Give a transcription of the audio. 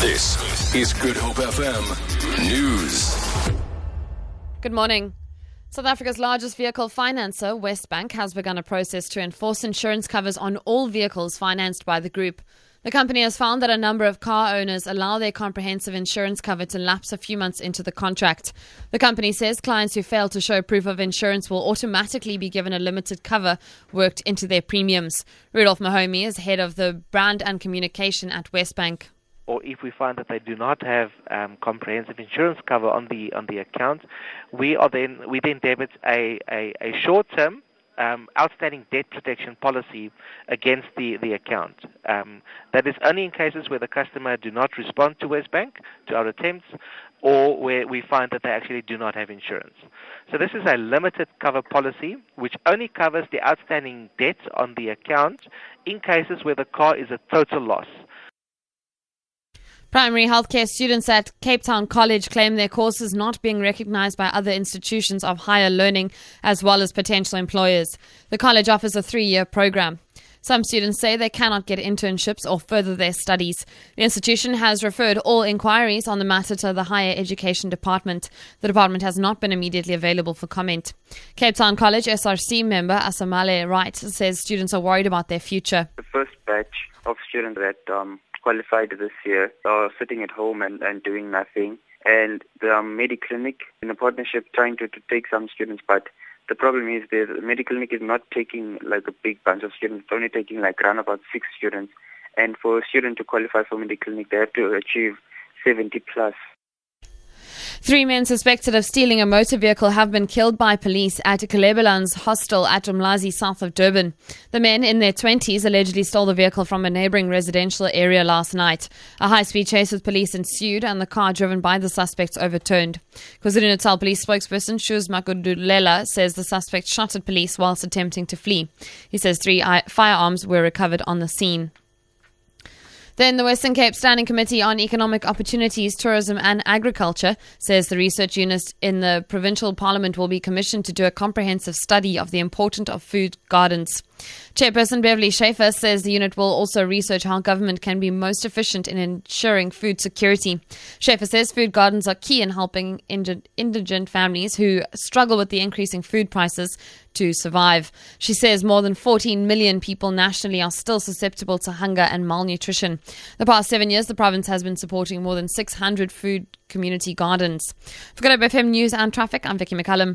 This is Good Hope FM News. Good morning. South Africa's largest vehicle financer, Wesbank, has begun a process to enforce insurance covers on all vehicles financed by the group. The company has found that a number of car owners allow their comprehensive insurance cover to lapse a few months into the contract. The company says clients who fail to show proof of insurance will automatically be given a limited cover worked into their premiums. Rudolph Mahome is head of the brand and communication at Wesbank. Or if we find that they do not have comprehensive insurance cover on the account, we then debit a short-term outstanding debt protection policy against the account. That is only in cases where the customer do not respond to Wesbank, to our attempts, or where we find that they actually do not have insurance. So this is a limited cover policy which only covers the outstanding debt on the account in cases where the car is a total loss. Primary healthcare students at Cape Town College claim their courses not being recognised by other institutions of higher learning as well as potential employers. The college offers a 3-year programme. Some students say they cannot get internships or further their studies. The institution has referred all inquiries on the matter to the Higher Education Department. The department has not been immediately available for comment. Cape Town College SRC member Asamale Wright says students are worried about their future. The first batch of students that qualified this year are sitting at home and doing nothing. And the MediClinic, in a partnership, trying to take some students, but the problem is that the MediClinic is not taking like a big bunch of students. It's only taking like around about 6 students. And for a student to qualify for MediClinic, they have to achieve 70 plus. 3 men suspected of stealing a motor vehicle have been killed by police at Kalebelan's hostel at Umlazi, south of Durban. The men in their 20s allegedly stole the vehicle from a neighbouring residential area last night. A high-speed chase with police ensued and the car driven by the suspects overturned. KwaZulu-Natal police spokesperson Shuz Makudulela says the suspect shot at police whilst attempting to flee. He says 3 firearms were recovered on the scene. Then the Western Cape Standing Committee on Economic Opportunities, Tourism and Agriculture says the research unit in the provincial parliament will be commissioned to do a comprehensive study of the importance of food gardens. Chairperson Beverly Schaefer says the unit will also research how government can be most efficient in ensuring food security. Schaefer says food gardens are key in helping indigent families who struggle with the increasing food prices to survive. She says more than 14 million people nationally are still susceptible to hunger and malnutrition. The past 7 years, the province has been supporting more than 600 food community gardens. For Good Hope FM News and Traffic, I'm Vicki McCallum.